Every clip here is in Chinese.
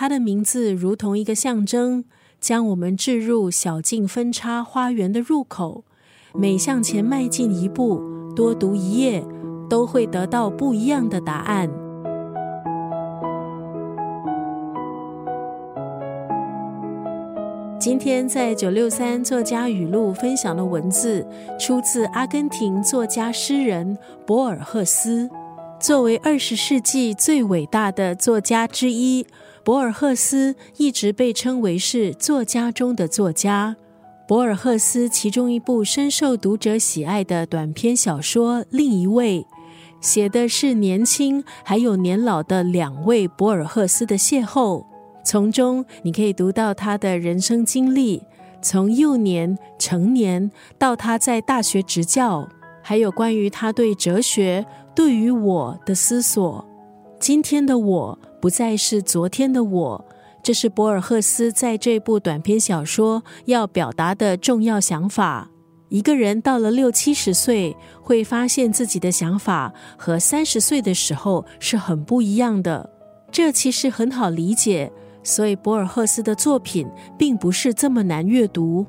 它的名字如同一个象征，将我们置入小径分叉花园的入口。每向前迈进一步，多读一页，都会得到不一样的答案。今天在963作家语录分享的文字出自阿根廷作家诗人博尔赫斯。作为20世纪最伟大的作家之一，博尔赫斯一直被称为是作家中的作家。博尔赫斯其中一部深受读者喜爱的短篇小说《另一位》，写的是年轻还有年老的两位博尔赫斯的邂逅。从中你可以读到他的人生经历，从幼年、成年到他在大学执教，还有关于他对哲学、对于我的思索。今天的我不再是昨天的我，这是博尔赫斯在这部短篇小说要表达的重要想法。一个人到了60-70岁，会发现自己的想法和30岁的时候是很不一样的。这其实很好理解，所以博尔赫斯的作品并不是这么难阅读。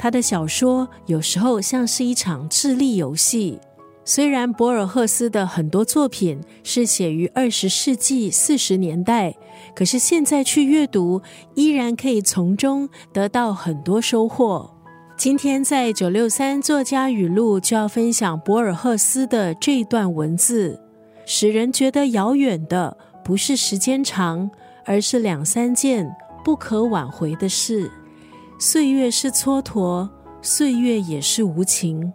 他的小说有时候像是一场智力游戏。虽然博尔赫斯的很多作品是写于20世纪40年代，可是现在去阅读，依然可以从中得到很多收获。今天在963作家语录就要分享博尔赫斯的这段文字：使人觉得遥远的不是时间长，而是2-3件不可挽回的事。岁月是蹉跎，岁月也是无情。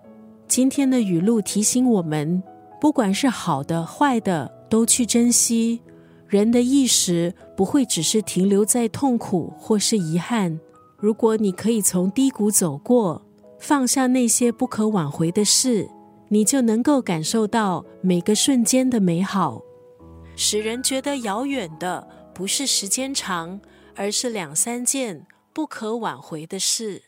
今天的语录提醒我们，不管是好的坏的，都去珍惜。人的一时不会只是停留在痛苦或是遗憾。如果你可以从低谷走过，放下那些不可挽回的事，你就能够感受到每个瞬间的美好。使人觉得遥远的不是时间长，而是2-3件不可挽回的事。